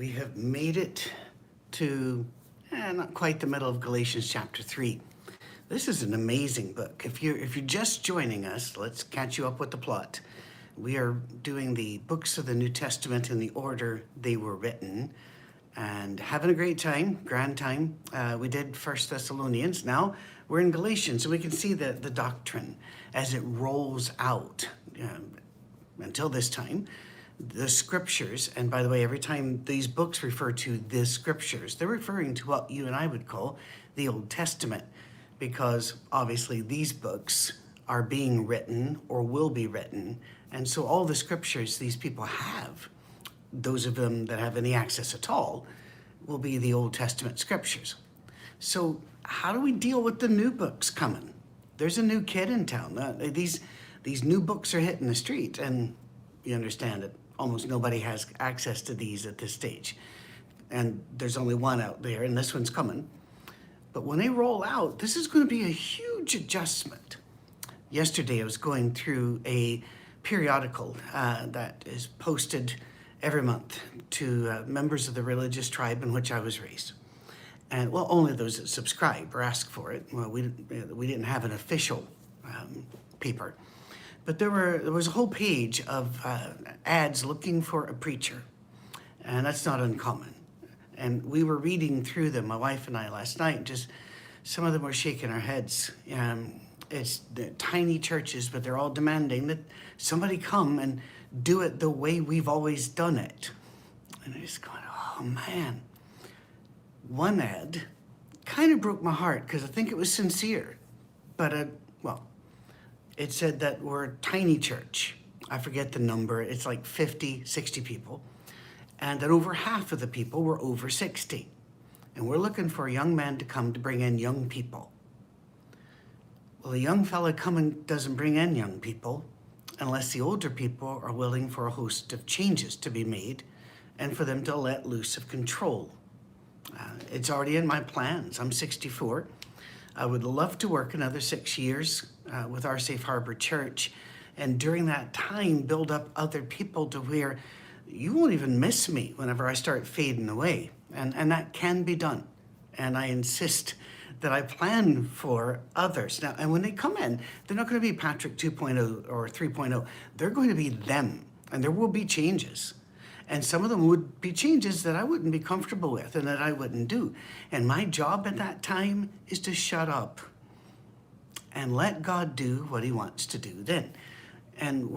We have made it to not quite the middle of Galatians chapter 3. This is an amazing book. If you're just joining us, let's catch you up with the plot. We are doing the books of the New Testament in the order they were written and having a great time, grand time. We did 1 Thessalonians. Now we're in Galatians, so we can see the doctrine as it rolls out until this time. The scriptures, and by the way, every time these books refer to the scriptures, they're referring to what you and I would call the Old Testament, because obviously these books are being written or will be written. And so all the scriptures these people have, those of them that have any access at all, will be the Old Testament scriptures. So how do we deal with the new books coming? There's a new kid in town. These new books are hitting the street, and you understand it. Almost nobody has access to these at this stage. And there's only one out there, and this one's coming. But when they roll out, this is going to be a huge adjustment. Yesterday, I was going through a periodical that is posted every month to members of the religious tribe in which I was raised. And well, only those that subscribe or ask for it. Well, we didn't have an official paper. But there was a whole page of ads looking for a preacher, and that's not uncommon. And we were reading through them, my wife and I, last night. Just some of them were shaking our heads. It's tiny churches, but they're all demanding that somebody come and do it the way we've always done it. And I just going, oh man. One ad kind of broke my heart because I think it was sincere, but it said that we're a tiny church. I forget the number. It's like 50, 60 people. And that over half of the people were over 60. And we're looking for a young man to come to bring in young people. Well, a young fella coming doesn't bring in young people unless the older people are willing for a host of changes to be made and for them to let loose of control. It's already in my plans. I'm 64. I would love to work another 6 years with our Safe Harbor Church, and during that time build up other people to where you won't even miss me whenever I start fading away. And that can be done. And I insist that I plan for others. Now, and when they come in, they're not going to be Patrick 2.0 or 3.0. They're going to be them, and there will be changes. And some of them would be changes that I wouldn't be comfortable with and that I wouldn't do. And my job at that time is to shut up and let God do what he wants to do then. And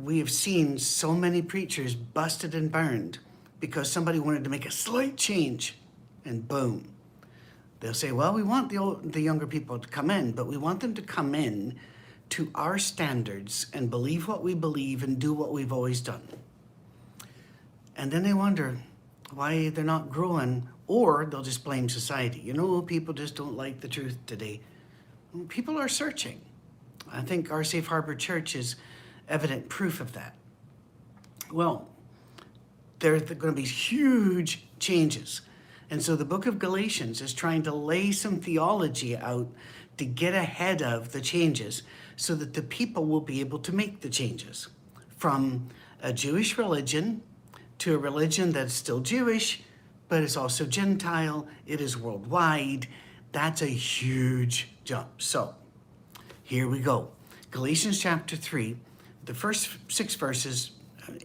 we have seen so many preachers busted and burned because somebody wanted to make a slight change, and boom. They'll say, well, we want the younger people to come in, but we want them to come in to our standards and believe what we believe and do what we've always done. And then they wonder why they're not growing, or they'll just blame society. You know, people just don't like the truth today. People are searching. I think our Safe Harbor Church is evident proof of that. Well, there's going to be huge changes. And so the book of Galatians is trying to lay some theology out to get ahead of the changes so that the people will be able to make the changes from a Jewish religion to a religion that's still Jewish, but it's also Gentile. It is worldwide. That's a huge jump. So here we go. Galatians chapter 3, the first 6 verses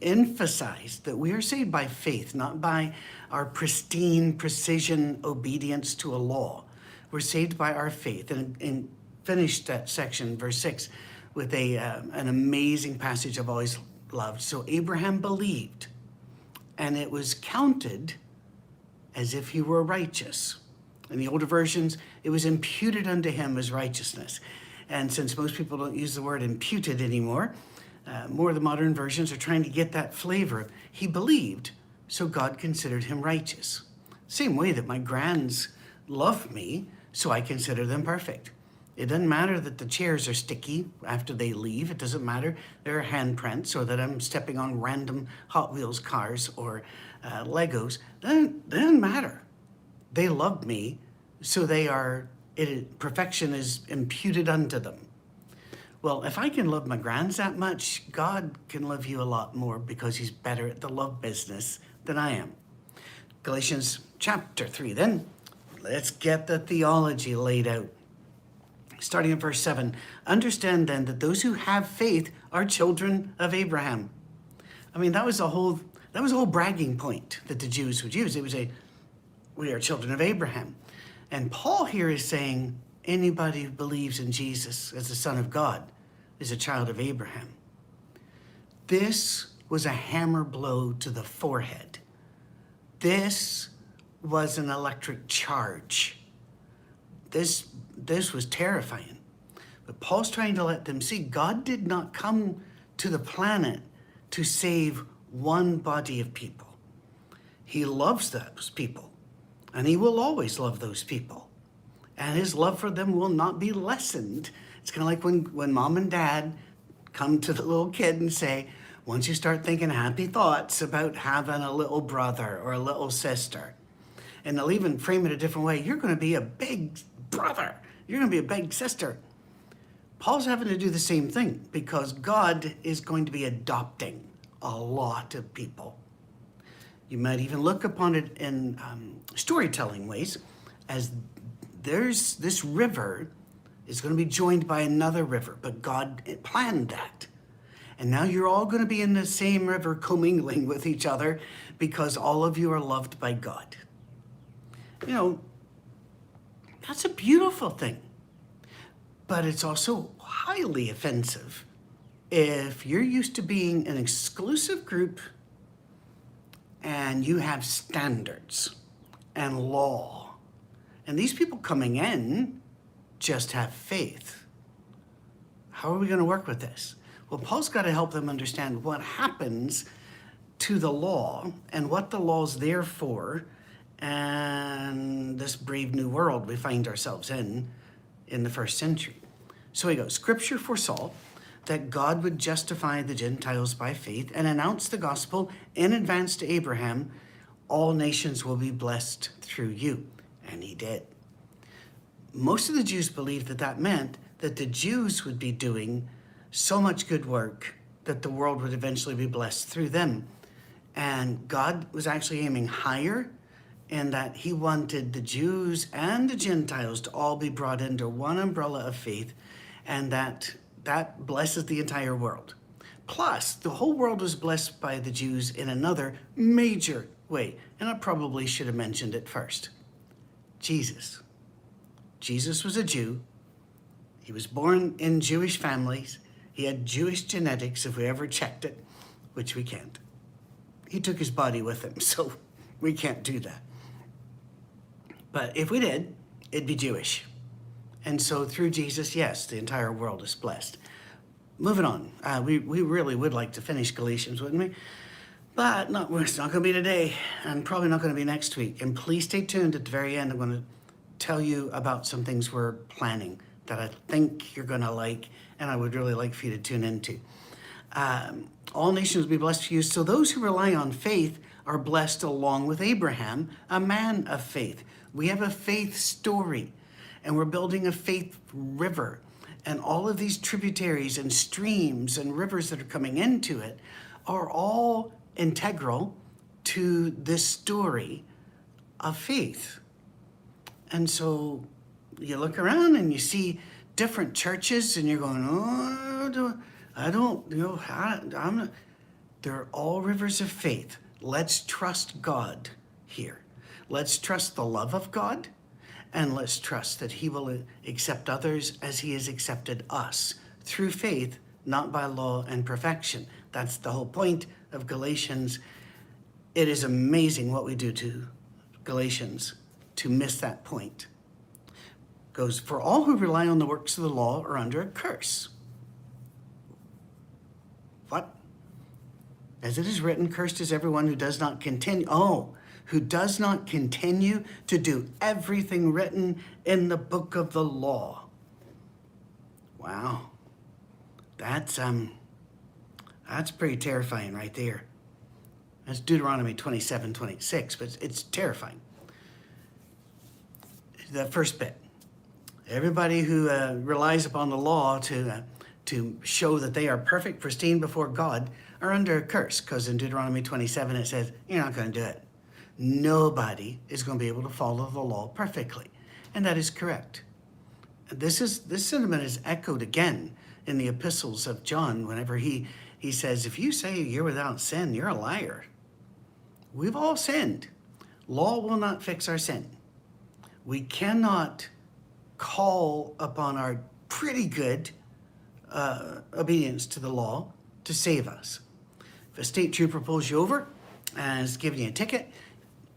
emphasize that we are saved by faith, not by our pristine precision obedience to a law. We're saved by our faith. And finish that section, verse 6, with an amazing passage I've always loved. So Abraham believed, and it was counted as if he were righteous. In the older versions, it was imputed unto him as righteousness. And since most people don't use the word imputed anymore, more of the modern versions are trying to get that flavor. He believed, so God considered him righteous. Same way that my grands love me, so I consider them perfect. It doesn't matter that the chairs are sticky after they leave. It doesn't matter there are handprints or that I'm stepping on random Hot Wheels cars or Legos. That doesn't matter. They love me, so perfection is imputed unto them. Well, if I can love my grands that much, God can love you a lot more because he's better at the love business than I am. Galatians chapter 3 then. Let's get the theology laid out. Starting in verse 7, understand then that those who have faith are children of Abraham. I mean, that was a whole bragging point that the Jews would use. It was we are children of Abraham. And Paul here is saying anybody who believes in Jesus as the Son of God is a child of Abraham. This was a hammer blow to the forehead. This was an electric charge. This was terrifying. But Paul's trying to let them see God did not come to the planet to save one body of people. He loves those people, and he will always love those people. And his love for them will not be lessened. It's kind of like when mom and dad come to the little kid and say, once you start thinking happy thoughts about having a little brother or a little sister, and they'll even frame it a different way, you're going to be a big brother, you're going to be a big sister. Paul's having to do the same thing because God is going to be adopting a lot of people. You might even look upon it in storytelling ways as there's this river is going to be joined by another river, but God planned that. And now you're all going to be in the same river commingling with each other because all of you are loved by God. You know, that's a beautiful thing, but it's also highly offensive if you're used to being an exclusive group and you have standards and law, and these people coming in just have faith. How are we going to work with this? Well, Paul's got to help them understand what happens to the law and what the law's there for. And this brave new world we find ourselves in the first century. So we go, Scripture foresaw that God would justify the Gentiles by faith and announce the gospel in advance to Abraham, all nations will be blessed through you. And he did. Most of the Jews believed that meant that the Jews would be doing so much good work that the world would eventually be blessed through them. And God was actually aiming higher, and that he wanted the Jews and the Gentiles to all be brought under one umbrella of faith, and that blesses the entire world. Plus, the whole world was blessed by the Jews in another major way, and I probably should have mentioned it first. Jesus. Jesus was a Jew. He was born in Jewish families. He had Jewish genetics, if we ever checked it, which we can't. He took his body with him, so we can't do that. But if we did, it'd be Jewish. And so through Jesus, yes, the entire world is blessed. Moving on, we really would like to finish Galatians, wouldn't we? But it's not gonna be today, and probably not gonna be next week. And please stay tuned at the very end. I'm gonna tell you about some things we're planning that I think you're gonna like, and I would really like for you to tune into. All nations will be blessed for you. So those who rely on faith are blessed along with Abraham, a man of faith. We have a faith story, and we're building a faith river, and all of these tributaries and streams and rivers that are coming into it are all integral to this story of faith. And so you look around and you see different churches and you're going, oh, I'm not. They're all rivers of faith. Let's trust God here. Let's trust the love of God, and let's trust that he will accept others as he has accepted us through faith, not by law and perfection. That's the whole point of Galatians. It is amazing what we do to Galatians to miss that point. It goes, for all who rely on the works of the law are under a curse. What? As it is written, cursed is everyone who does not continue. Oh, who does not continue to do everything written in the book of the law. Wow, that's pretty terrifying right there. That's Deuteronomy 27:26, but it's terrifying. The first bit, everybody who relies upon the law to show that they are perfect, pristine before God are under a curse, because in Deuteronomy 27 it says, you're not going to do it. nobody is going to be able to follow the law perfectly. And that is correct. This sentiment is echoed again in the epistles of John whenever he says, if you say you're without sin, you're a liar. We've all sinned. Law will not fix our sin. We cannot call upon our pretty good obedience to the law to save us. If a state trooper pulls you over and is giving you a ticket,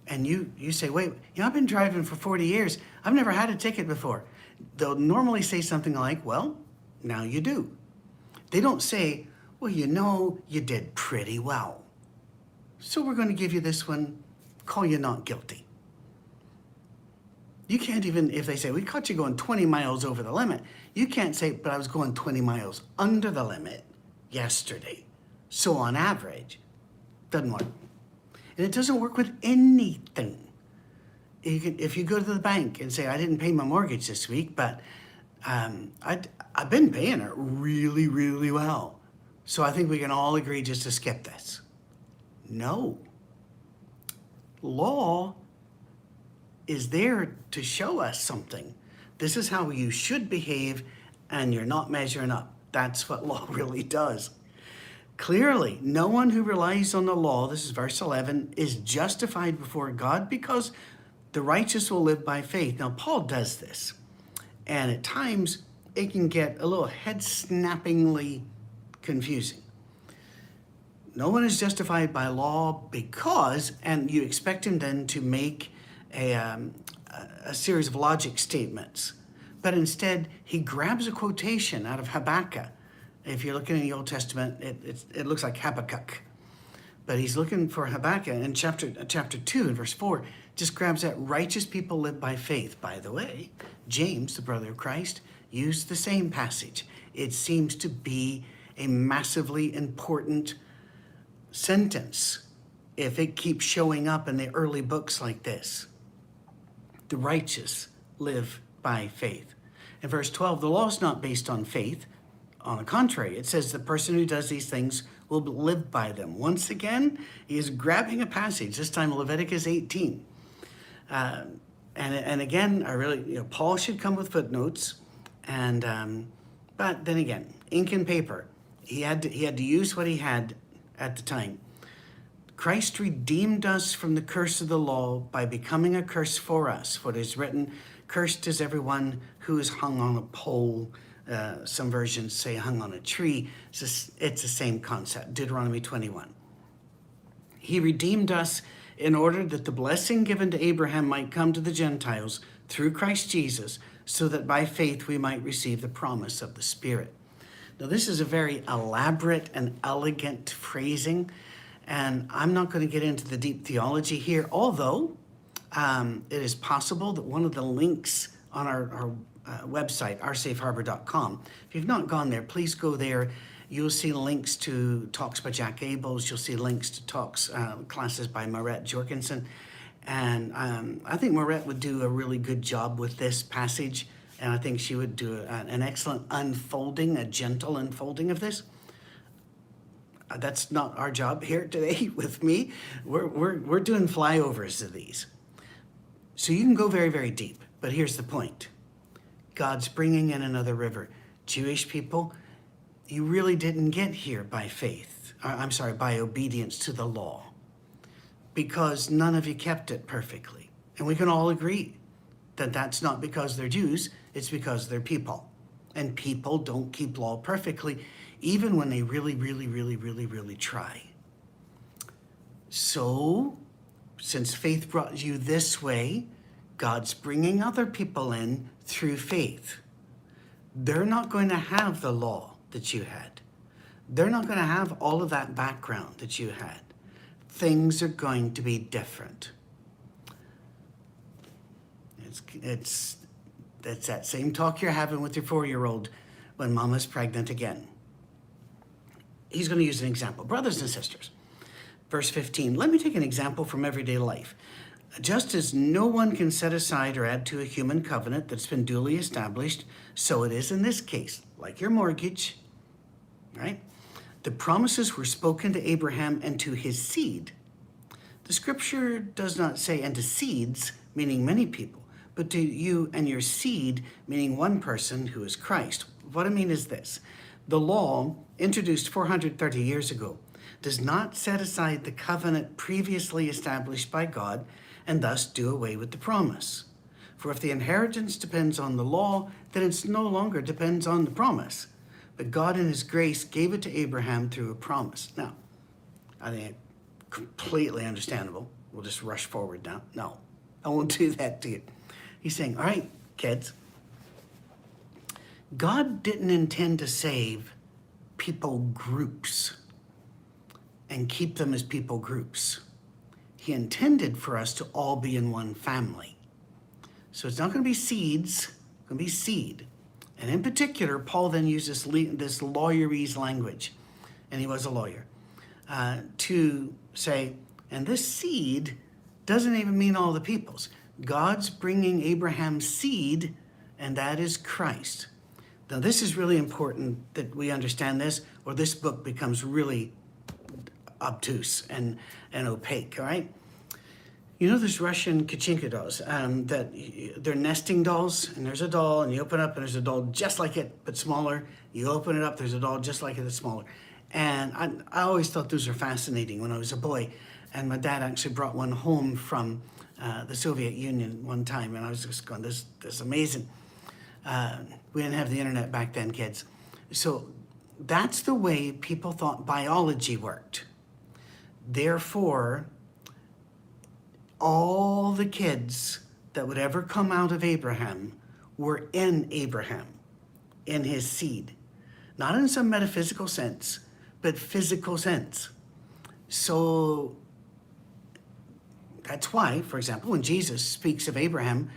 and you say, wait, you know, I've been driving for 40 years. I've never had a ticket before. They'll normally say something like, well, now you do. They don't say, well, you know, you did pretty well, so we're going to give you this one, call you not guilty. You can't even, if they say, we caught you going 20 miles over the limit, you can't say, but I was going 20 miles under the limit yesterday. So on average, doesn't work. And it doesn't work with anything. If you go to the bank and say, I didn't pay my mortgage this week, but I've been paying it really, really well, so I think we can all agree just to skip this. No. Law is there to show us something. This is how you should behave, and you're not measuring up. That's what law really does. Clearly, no one who relies on the law, this is verse 11, is justified before God because the righteous will live by faith. Now, Paul does this, and at times it can get a little head-snappingly confusing. No one is justified by law because, and you expect him then to make a series of logic statements, but instead he grabs a quotation out of Habakkuk. If you're looking in the Old Testament, it looks like Habakkuk, but he's looking for Habakkuk in chapter 2 and verse 4, just grabs that righteous people live by faith. By the way, James, the brother of Christ, used the same passage. It seems to be a massively important sentence if it keeps showing up in the early books like this. The righteous live by faith. In verse 12, the law is not based on faith. On the contrary, it says the person who does these things will live by them. Once again, he is grabbing a passage, this time Leviticus 18. And again, I really, Paul should come with footnotes, and but then again, ink and paper. He had to use what he had at the time. Christ redeemed us from the curse of the law by becoming a curse for us. For it is written, "Cursed is everyone who is hung on a pole." Some versions say hung on a tree. It's the same concept, Deuteronomy 21. He redeemed us in order that the blessing given to Abraham might come to the Gentiles through Christ Jesus, so that by faith we might receive the promise of the Spirit. Now, this is a very elaborate and elegant phrasing, and I'm not going to get into the deep theology here, although it is possible that one of the links on our website, oursafeharbor.com. If you've not gone there, please go there. You'll see links to talks by Jack Abels. You'll see links to talks, classes by Moret Jorgensen. And I think Moret would do a really good job with this passage. And I think she would do an excellent unfolding, a gentle unfolding of this. That's not our job here today with me. We're doing flyovers of these. So you can go very, very deep. But here's the point. God's bringing in another river. Jewish people, you really didn't get here by faith. By obedience to the law, because none of you kept it perfectly. And we can all agree that that's not because they're Jews, it's because they're people. And people don't keep law perfectly, even when they really, really, really, really, really try. So, since faith brought you this way, God's bringing other people in through faith. They're not going to have the law that you had. They're not going to have all of that background that you had. Things are going to be different. It's that same talk you're having with your 4-year-old when mama's pregnant again. He's going to use an example. Brothers and sisters, verse 15, let me take an example from everyday life. Just as no one can set aside or add to a human covenant that's been duly established, so it is in this case, like your mortgage, right? The promises were spoken to Abraham and to his seed. The scripture does not say, and to seeds, meaning many people, but to you and your seed, meaning one person who is Christ. What I mean is this. The law, introduced 430 years ago, does not set aside the covenant previously established by God and thus do away with the promise. For if the inheritance depends on the law, then it no longer depends on the promise. But God in his grace gave it to Abraham through a promise. Now, I think it's completely understandable. We'll just rush forward now. No, I won't do that to you. He's saying, all right, kids, God didn't intend to save people groups and keep them as people groups. He intended for us to all be in one family. So it's not going to be seeds, it's going to be seed. And in particular, Paul then uses this lawyerese language, and he was a lawyer, to say, and this seed doesn't even mean all the peoples. God's bringing Abraham's seed, and that is Christ. Now, this is really important that we understand this, or this book becomes really obtuse and opaque, all right? You know those Russian Kachinka dolls, that they're nesting dolls, and there's a doll, and you open up, and there's a doll just like it, but smaller. You open it up, there's a doll just like it, that's smaller. And I always thought those were fascinating when I was a boy, and my dad actually brought one home from the Soviet Union one time, and I was just going, this is amazing. We didn't have the internet back then, kids. So that's the way people thought biology worked. Therefore, all the kids that would ever come out of Abraham were in Abraham, in his seed. Not in some metaphysical sense, but physical sense. So that's why, for example, when Jesus speaks of Abraham,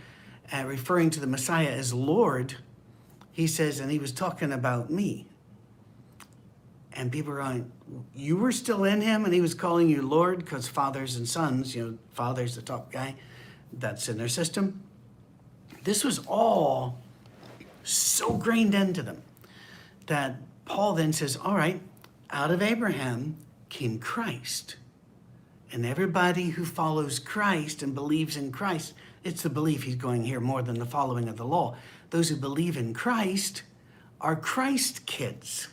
referring to the Messiah as Lord, he says, and he was talking about me. And people are like, you were still in him and he was calling you Lord, because fathers and sons, you know, father's the top guy, that's in their system. This was all so grained into them that Paul then says, all right, out of Abraham came Christ. And everybody who follows Christ and believes in Christ, it's the belief he's going here more than the following of the law. Those who believe in Christ are Christ kids.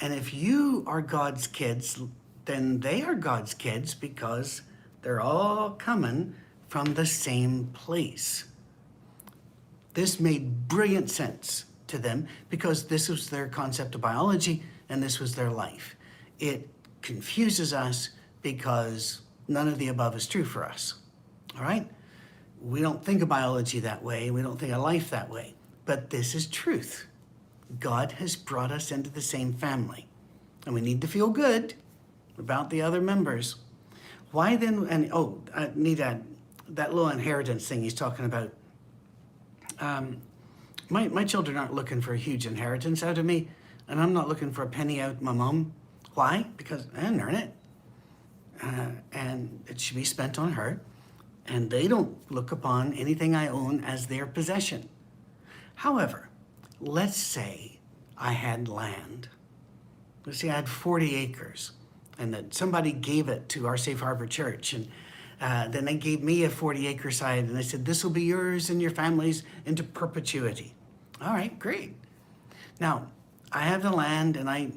And if you are God's kids, then they are God's kids because they're all coming from the same place. This made brilliant sense to them because this was their concept of biology and this was their life. It confuses us because none of the above is true for us, all right? We don't think of biology that way. We don't think of life that way. But this is truth. God has brought us into the same family. And we need to feel good about the other members. Why then, and oh, I need that little inheritance thing he's talking about. My children aren't looking for a huge inheritance out of me, and I'm not looking for a penny out of my mom. Why? Because I didn't earn it. And it should be spent on her. And they don't look upon anything I own as their possession. However, let's say I had land. Let's say I had 40 acres and that somebody gave it to our Safe Harbor Church. And then they gave me a 40 acre side and they said, this will be yours and your family's into perpetuity. All right, great. Now, I have the land and I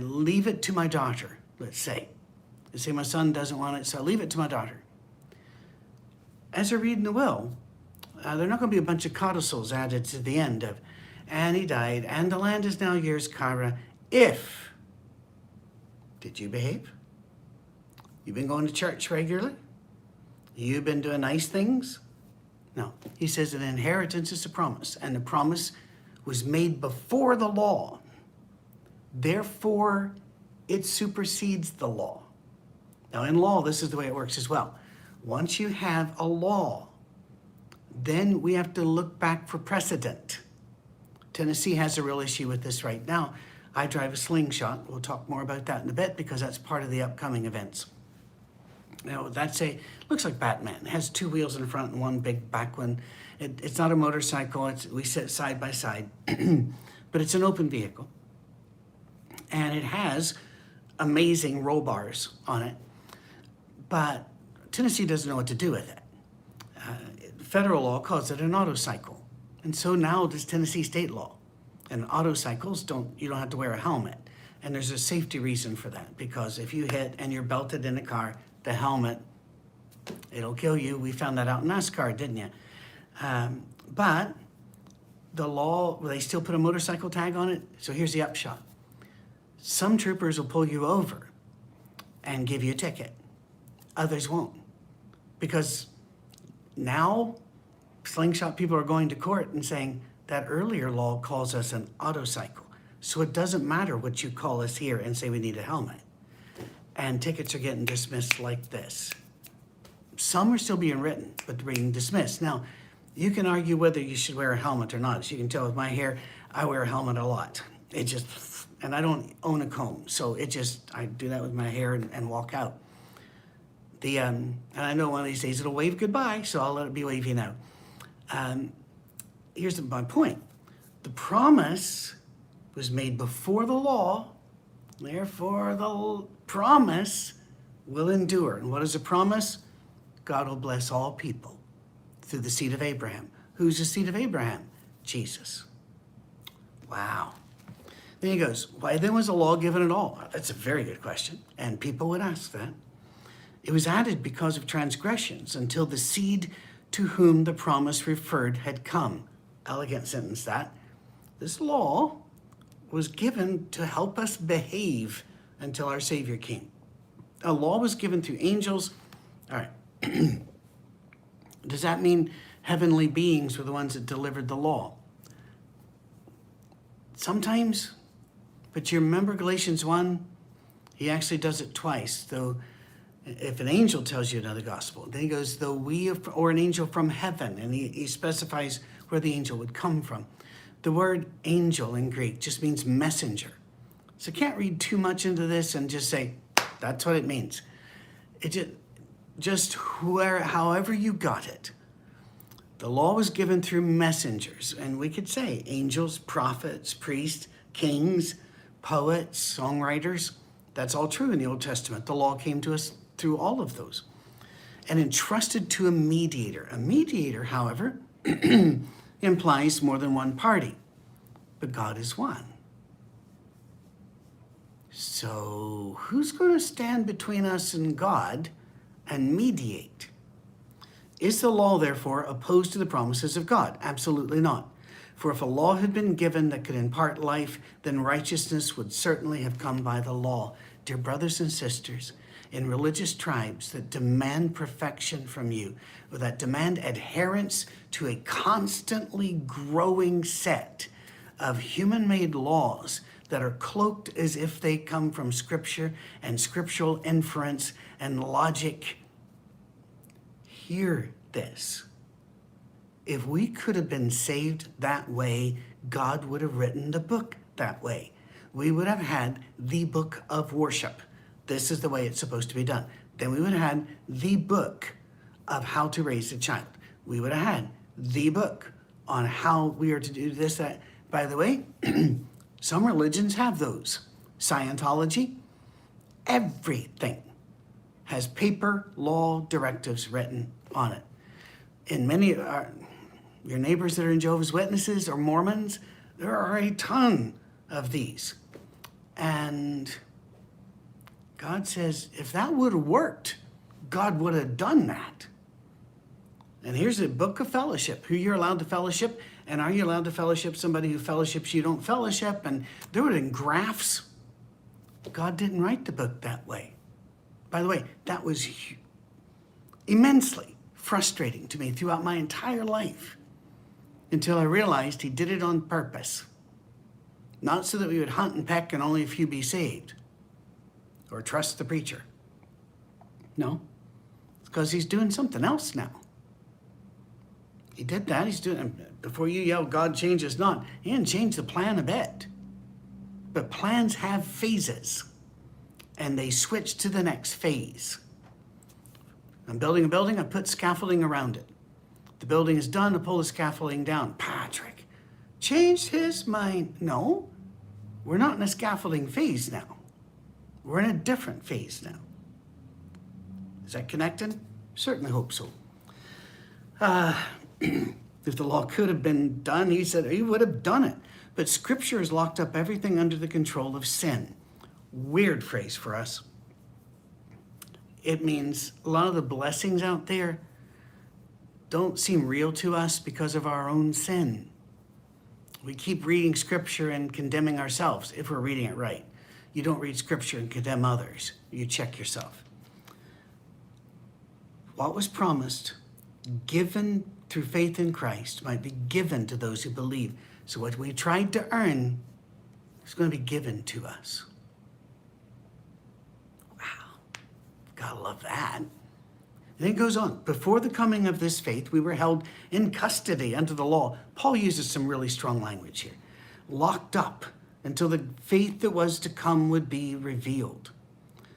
leave it to my daughter, let's say. Let's say my son doesn't want it, so I leave it to my daughter. As I read in the will, there are not going to be a bunch of codicils added to the end of, and he died, and the land is now yours, Kyra, if, did you behave? You've been going to church regularly? You've been doing nice things? No, he says an inheritance is a promise, and the promise was made before the law. Therefore, it supersedes the law. Now in law, this is the way it works as well. Once you have a law, then we have to look back for precedent. Tennessee has a real issue with this right now. I drive a Slingshot. We'll talk more about that in a bit because that's part of the upcoming events. Now that's looks like Batman. It has two wheels in front and one big back one. It's not a motorcycle. We sit side by side, but it's an open vehicle. And it has amazing roll bars on it. But Tennessee doesn't know what to do with it. Federal law calls it an auto cycle. And so now there's Tennessee state law. And auto cycles, you don't have to wear a helmet. And there's a safety reason for that, because if you hit and you're belted in a car, the helmet, it'll kill you. We found that out in NASCAR, didn't you? But the law, they still put a motorcycle tag on it. So here's the upshot. Some troopers will pull you over and give you a ticket. Others won't, because now Slingshot people are going to court and saying that earlier law calls us an auto cycle. So it doesn't matter what you call us here and say we need a helmet. And tickets are getting dismissed like this. Some are still being written, but being dismissed. Now, you can argue whether you should wear a helmet or not. As you can tell with my hair, I wear a helmet a lot. It just, and I don't own a comb. So it just, I do that with my hair and walk out. And I know one of these days it'll wave goodbye, so I'll let it be wavy now. Here's my point. The promise was made before the law, therefore the promise will endure. And what is a promise? God will bless all people through the seed of Abraham. Who's the seed of Abraham? Jesus. Wow. Then he goes, why then was the law given at all? That's a very good question, and people would ask that. It was added because of transgressions until the seed to whom the promise referred had come. Elegant sentence that. This law was given to help us behave until our Savior came. A law was given through angels. All right. Does that mean heavenly beings were the ones that delivered the law? Sometimes, but you remember Galatians 1? He actually does it twice, though. If an angel tells you another gospel, then he goes, though we, or an angel from heaven, and he specifies where the angel would come from. The word angel in Greek just means messenger. So can't read too much into this and just say, that's what it means. It just where, however you got it. The law was given through messengers, and we could say angels, prophets, priests, kings, poets, songwriters. That's all true in the Old Testament. The law came to us through all of those, and entrusted to a mediator. A mediator, however, implies more than one party, but God is one. So who's going to stand between us and God and mediate? Is the law, therefore, opposed to the promises of God? Absolutely not. For if a law had been given that could impart life, then righteousness would certainly have come by the law. Dear brothers and sisters, in religious tribes that demand perfection from you, or that demand adherence to a constantly growing set of human-made laws that are cloaked as if they come from Scripture and scriptural inference and logic, hear this. If we could have been saved that way, God would have written the book that way. We would have had the book of worship. This is the way it's supposed to be done. Then we would have had the book of how to raise a child. We would have had the book on how we are to do this, that. By the way, some religions have those. Scientology, everything has paper law directives written on it. In many of your neighbors that are in Jehovah's Witnesses or Mormons, there are a ton of these. And God says, if that would have worked, God would have done that. And here's a book of fellowship, who you're allowed to fellowship, and are you allowed to fellowship somebody who fellowships you don't fellowship, and there would have been graphs. God didn't write the book that way. By the way, that was immensely frustrating to me throughout my entire life, until I realized he did it on purpose. Not so that we would hunt and peck and only a few be saved. Or trust the preacher. No, it's because he's doing something else now. He did that, he's doing, before you yell, God changes not, he didn't change the plan a bit. But plans have phases, and they switch to the next phase. I'm building a building, I put scaffolding around it. The building is done, I pull the scaffolding down. Patrick changed his mind. No, we're not in a scaffolding phase now. We're in a different phase now. Is that connected? Certainly hope so. If the law could have been done, he said he would have done it. But Scripture has locked up everything under the control of sin. Weird phrase for us. It means a lot of the blessings out there don't seem real to us because of our own sin. We keep reading Scripture and condemning ourselves if we're reading it right. You don't read Scripture and condemn others. You check yourself. What was promised, given through faith in Christ, might be given to those who believe. So what we tried to earn is going to be given to us. Wow, gotta love that. And then it goes on. Before the coming of this faith, we were held in custody under the law. Paul uses some really strong language here. Locked up until the faith that was to come would be revealed.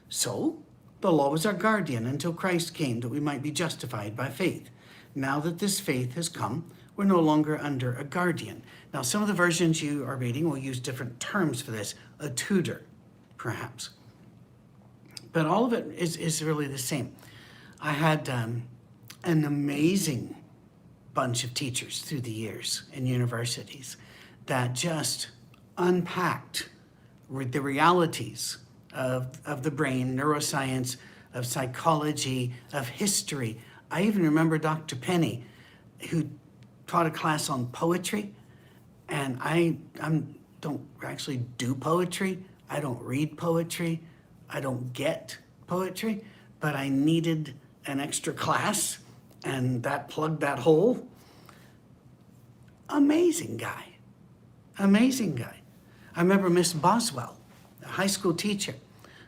So the law was our guardian until Christ came that we might be justified by faith. Now that this faith has come, we're no longer under a guardian. Now, some of the versions you are reading will use different terms for this, a tutor, perhaps. But all of it is really the same. I had an amazing bunch of teachers through the years in universities that just unpacked the realities of the brain, neuroscience, of psychology, of history. I even remember Dr. Penny, who taught a class on poetry, and I don't actually do poetry. I don't read poetry. I don't get poetry, but I needed an extra class, and that plugged that hole. Amazing guy. Amazing guy. I remember Miss Boswell, a high school teacher,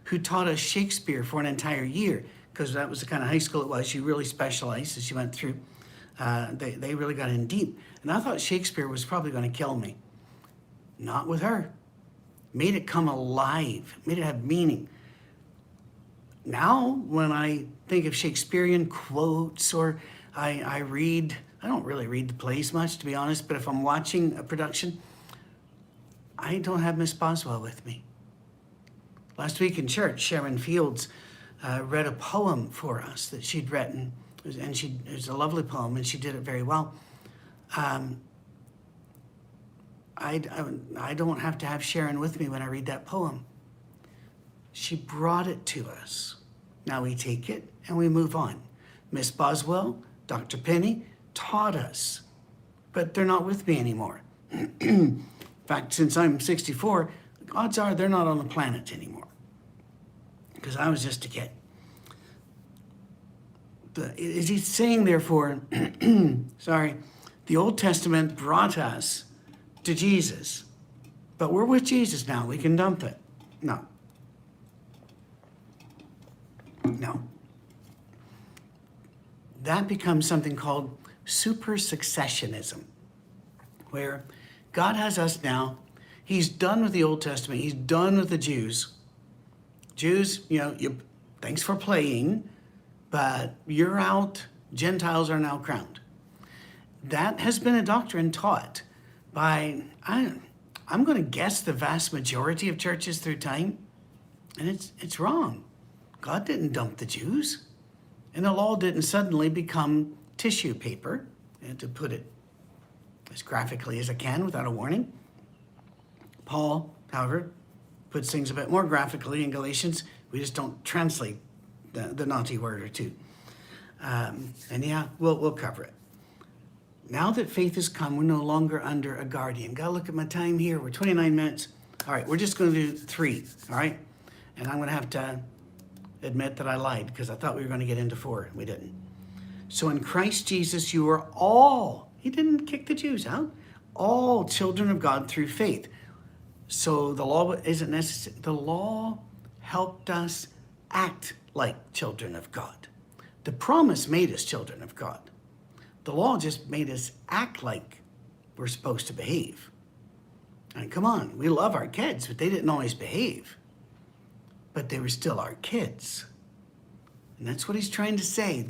who taught us Shakespeare for an entire year, because that was the kind of high school it was. She really specialized as she went through. They really got in deep. And I thought Shakespeare was probably going to kill me. Not with her. Made it come alive. Made it have meaning. Now, when I think of Shakespearean quotes or I read, I don't really read the plays much, to be honest, but if I'm watching a production, I don't have Miss Boswell with me. Last week in church, Sharon Fields read a poem for us that she'd written. And it was a lovely poem, and she did it very well. I don't have to have Sharon with me when I read that poem. She brought it to us. Now we take it and we move on. Miss Boswell, Dr. Penny taught us, but they're not with me anymore. In fact, since I'm 64, odds are they're not on the planet anymore, because I was just a kid. Is he saying, therefore, the Old Testament brought us to Jesus, but we're with Jesus now. We can dump it. No. No. That becomes something called supersuccessionism, where God has us now. He's done with the Old Testament. He's done with the Jews. Jews, thanks for playing. But you're out, Gentiles are now crowned. That has been a doctrine taught by, I'm gonna guess, the vast majority of churches through time, and it's wrong. God didn't dump the Jews, and the law didn't suddenly become tissue paper, and to put it as graphically as I can without a warning. Paul, however, puts things a bit more graphically in Galatians. We just don't translate the naughty word or two. We'll cover it. Now that faith has come, we're no longer under a guardian. Gotta look at my time here. We're 29 minutes. All right, we're just gonna do 3, all right? And I'm gonna have to admit that I lied, because I thought we were gonna get into 4, and we didn't. So in Christ Jesus, you are all, he didn't kick the Jews out, all children of God through faith. So the law isn't necessary. The law helped us act like children of God. The promise made us children of God. The law just made us act like we're supposed to behave. And come on, we love our kids, but they didn't always behave. But they were still our kids. And that's what he's trying to say.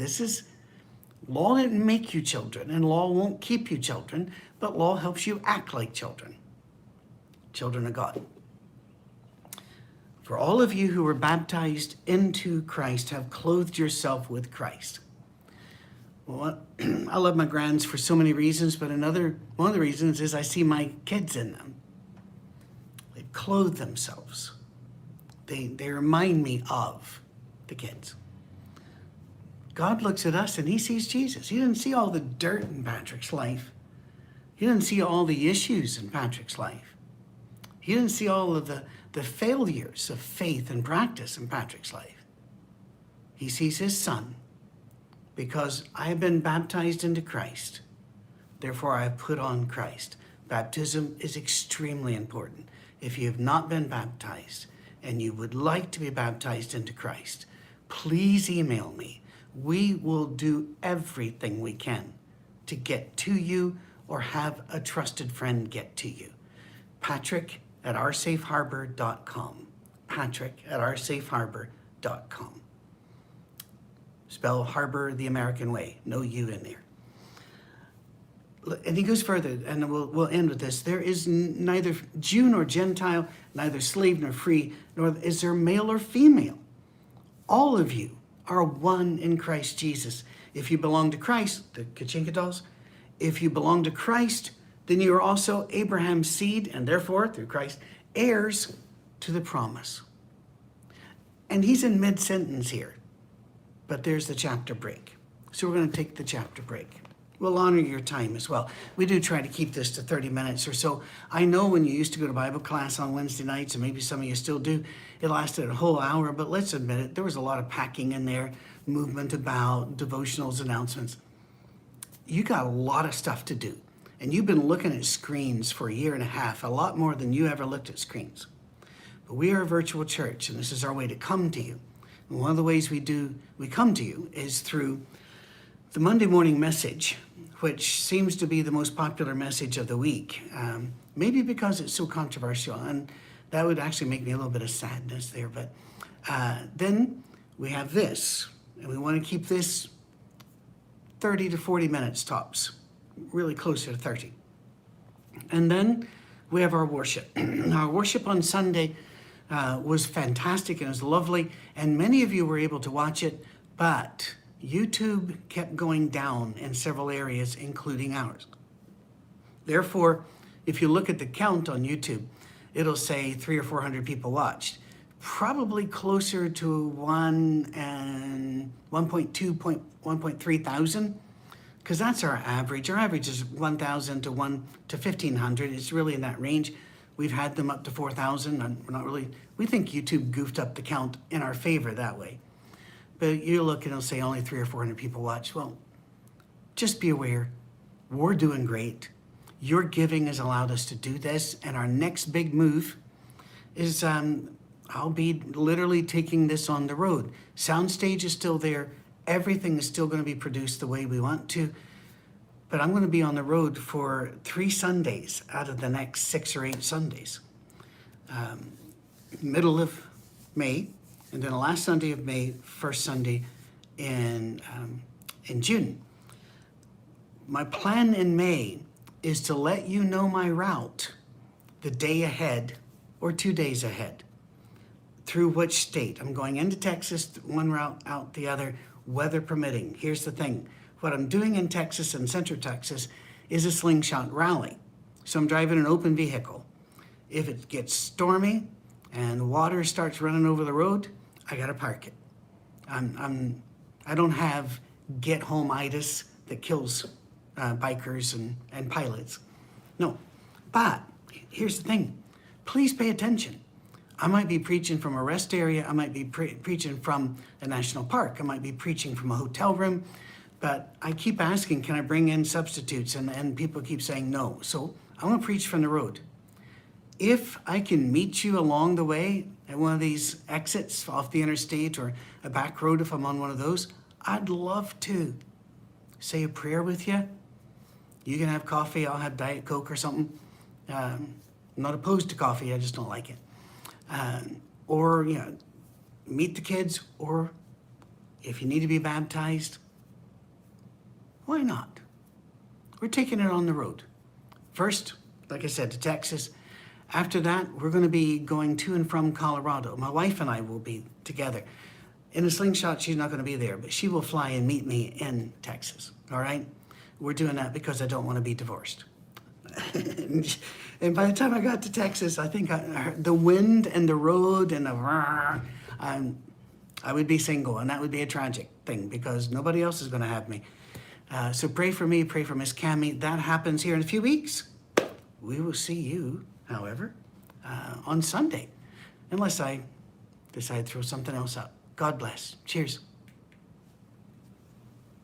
Law didn't make you children, and law won't keep you children, but law helps you act like children. Children of God. For all of you who were baptized into Christ have clothed yourself with Christ. Well, I love my grands for so many reasons, but one of the reasons is I see my kids in them. They've clothed themselves. They remind me of the kids. God looks at us and he sees Jesus. He didn't see all the dirt in Patrick's life. He didn't see all the issues in Patrick's life. He didn't see all of the failures of faith and practice in Patrick's life. He sees his son. Because I have been baptized into Christ, therefore I have put on Christ. Baptism is extremely important. If you have not been baptized and you would like to be baptized into Christ, please email me. We will do everything we can to get to you or have a trusted friend get to you. Patrick at oursafeharbor.com. Patrick at oursafeharbor.com. Spell harbor the American way, no U in there. And he goes further, and we'll end with this. There is neither Jew nor Gentile, neither slave nor free, nor is there male or female. All of you are one in Christ Jesus. If you belong to Christ, the Kachinka dolls, if you belong to Christ, then you are also Abraham's seed, and therefore, through Christ, heirs to the promise. And he's in mid-sentence here. But there's the chapter break. So we're going to take the chapter break. We'll honor your time as well. We do try to keep this to 30 minutes or so. I know when you used to go to Bible class on Wednesday nights, and maybe some of you still do, it lasted a whole hour, but let's admit it, there was a lot of packing in there, movement about, devotionals, announcements. You got a lot of stuff to do. And you've been looking at screens for a year and a half, a lot more than you ever looked at screens. But we are a virtual church, and this is our way to come to you. One of the ways we come to you is through the Monday morning message, which seems to be the most popular message of the week, maybe because it's so controversial, and that would actually make me a little bit of sadness there. But then we have this, and we want to keep this 30 to 40 minutes tops, really closer to 30. And then we have our worship. Our worship on Sunday was fantastic and it was lovely, and many of you were able to watch it, but YouTube kept going down in several areas, including ours. Therefore, if you look at the count on YouTube, it'll say 300 or 400 people watched, probably closer to 1.2, 1.3 thousand, because that's our average. Our average is 1,000 to 1,000 to 1,500. It's really in that range. We've had them up to 4,000, and we think YouTube goofed up the count in our favor that way. But you look and it'll say only 300 or 400 people watch. Well, just be aware, we're doing great. Your giving has allowed us to do this, and our next big move is I'll be literally taking this on the road. Soundstage is still there. Everything is still gonna be produced the way we want to. But I'm going to be on the road for 3 Sundays out of the next 6 or 8 Sundays. Middle of May, and then the last Sunday of May, first Sunday in June. My plan in May is to let you know my route the day ahead or 2 days ahead, through which state. I'm going into Texas, one route, out the other, weather permitting. Here's the thing. What I'm doing in Texas and Central Texas is a Slingshot rally. So I'm driving an open vehicle. If it gets stormy and water starts running over the road, I gotta park it. I don't have get home-itis that kills bikers and pilots. No, but here's the thing. Please pay attention. I might be preaching from a rest area. I might be preaching from a national park. I might be preaching from a hotel room. But I keep asking, can I bring in substitutes? And people keep saying no. So I'm gonna preach from the road. If I can meet you along the way at one of these exits off the interstate or a back road, if I'm on one of those, I'd love to say a prayer with you. You can have coffee, I'll have Diet Coke or something. I'm not opposed to coffee, I just don't like it. Or you know, meet the kids, or if you need to be baptized, why not? We're taking it on the road. First, like I said, to Texas, After that, we're going to be going to and from Colorado. My wife and I will be together. In a Slingshot, she's not going to be there, but she will fly and meet me in Texas, all right? We're doing that because I don't want to be divorced. And by the time I got to Texas, I think I heard the wind and the road and the I would be single, and that would be a tragic thing because nobody else is going to have me. So pray for me, pray for Miss Cammie. That happens here in a few weeks. We will see you, however, on Sunday, unless I decide to throw something else up. God bless. Cheers.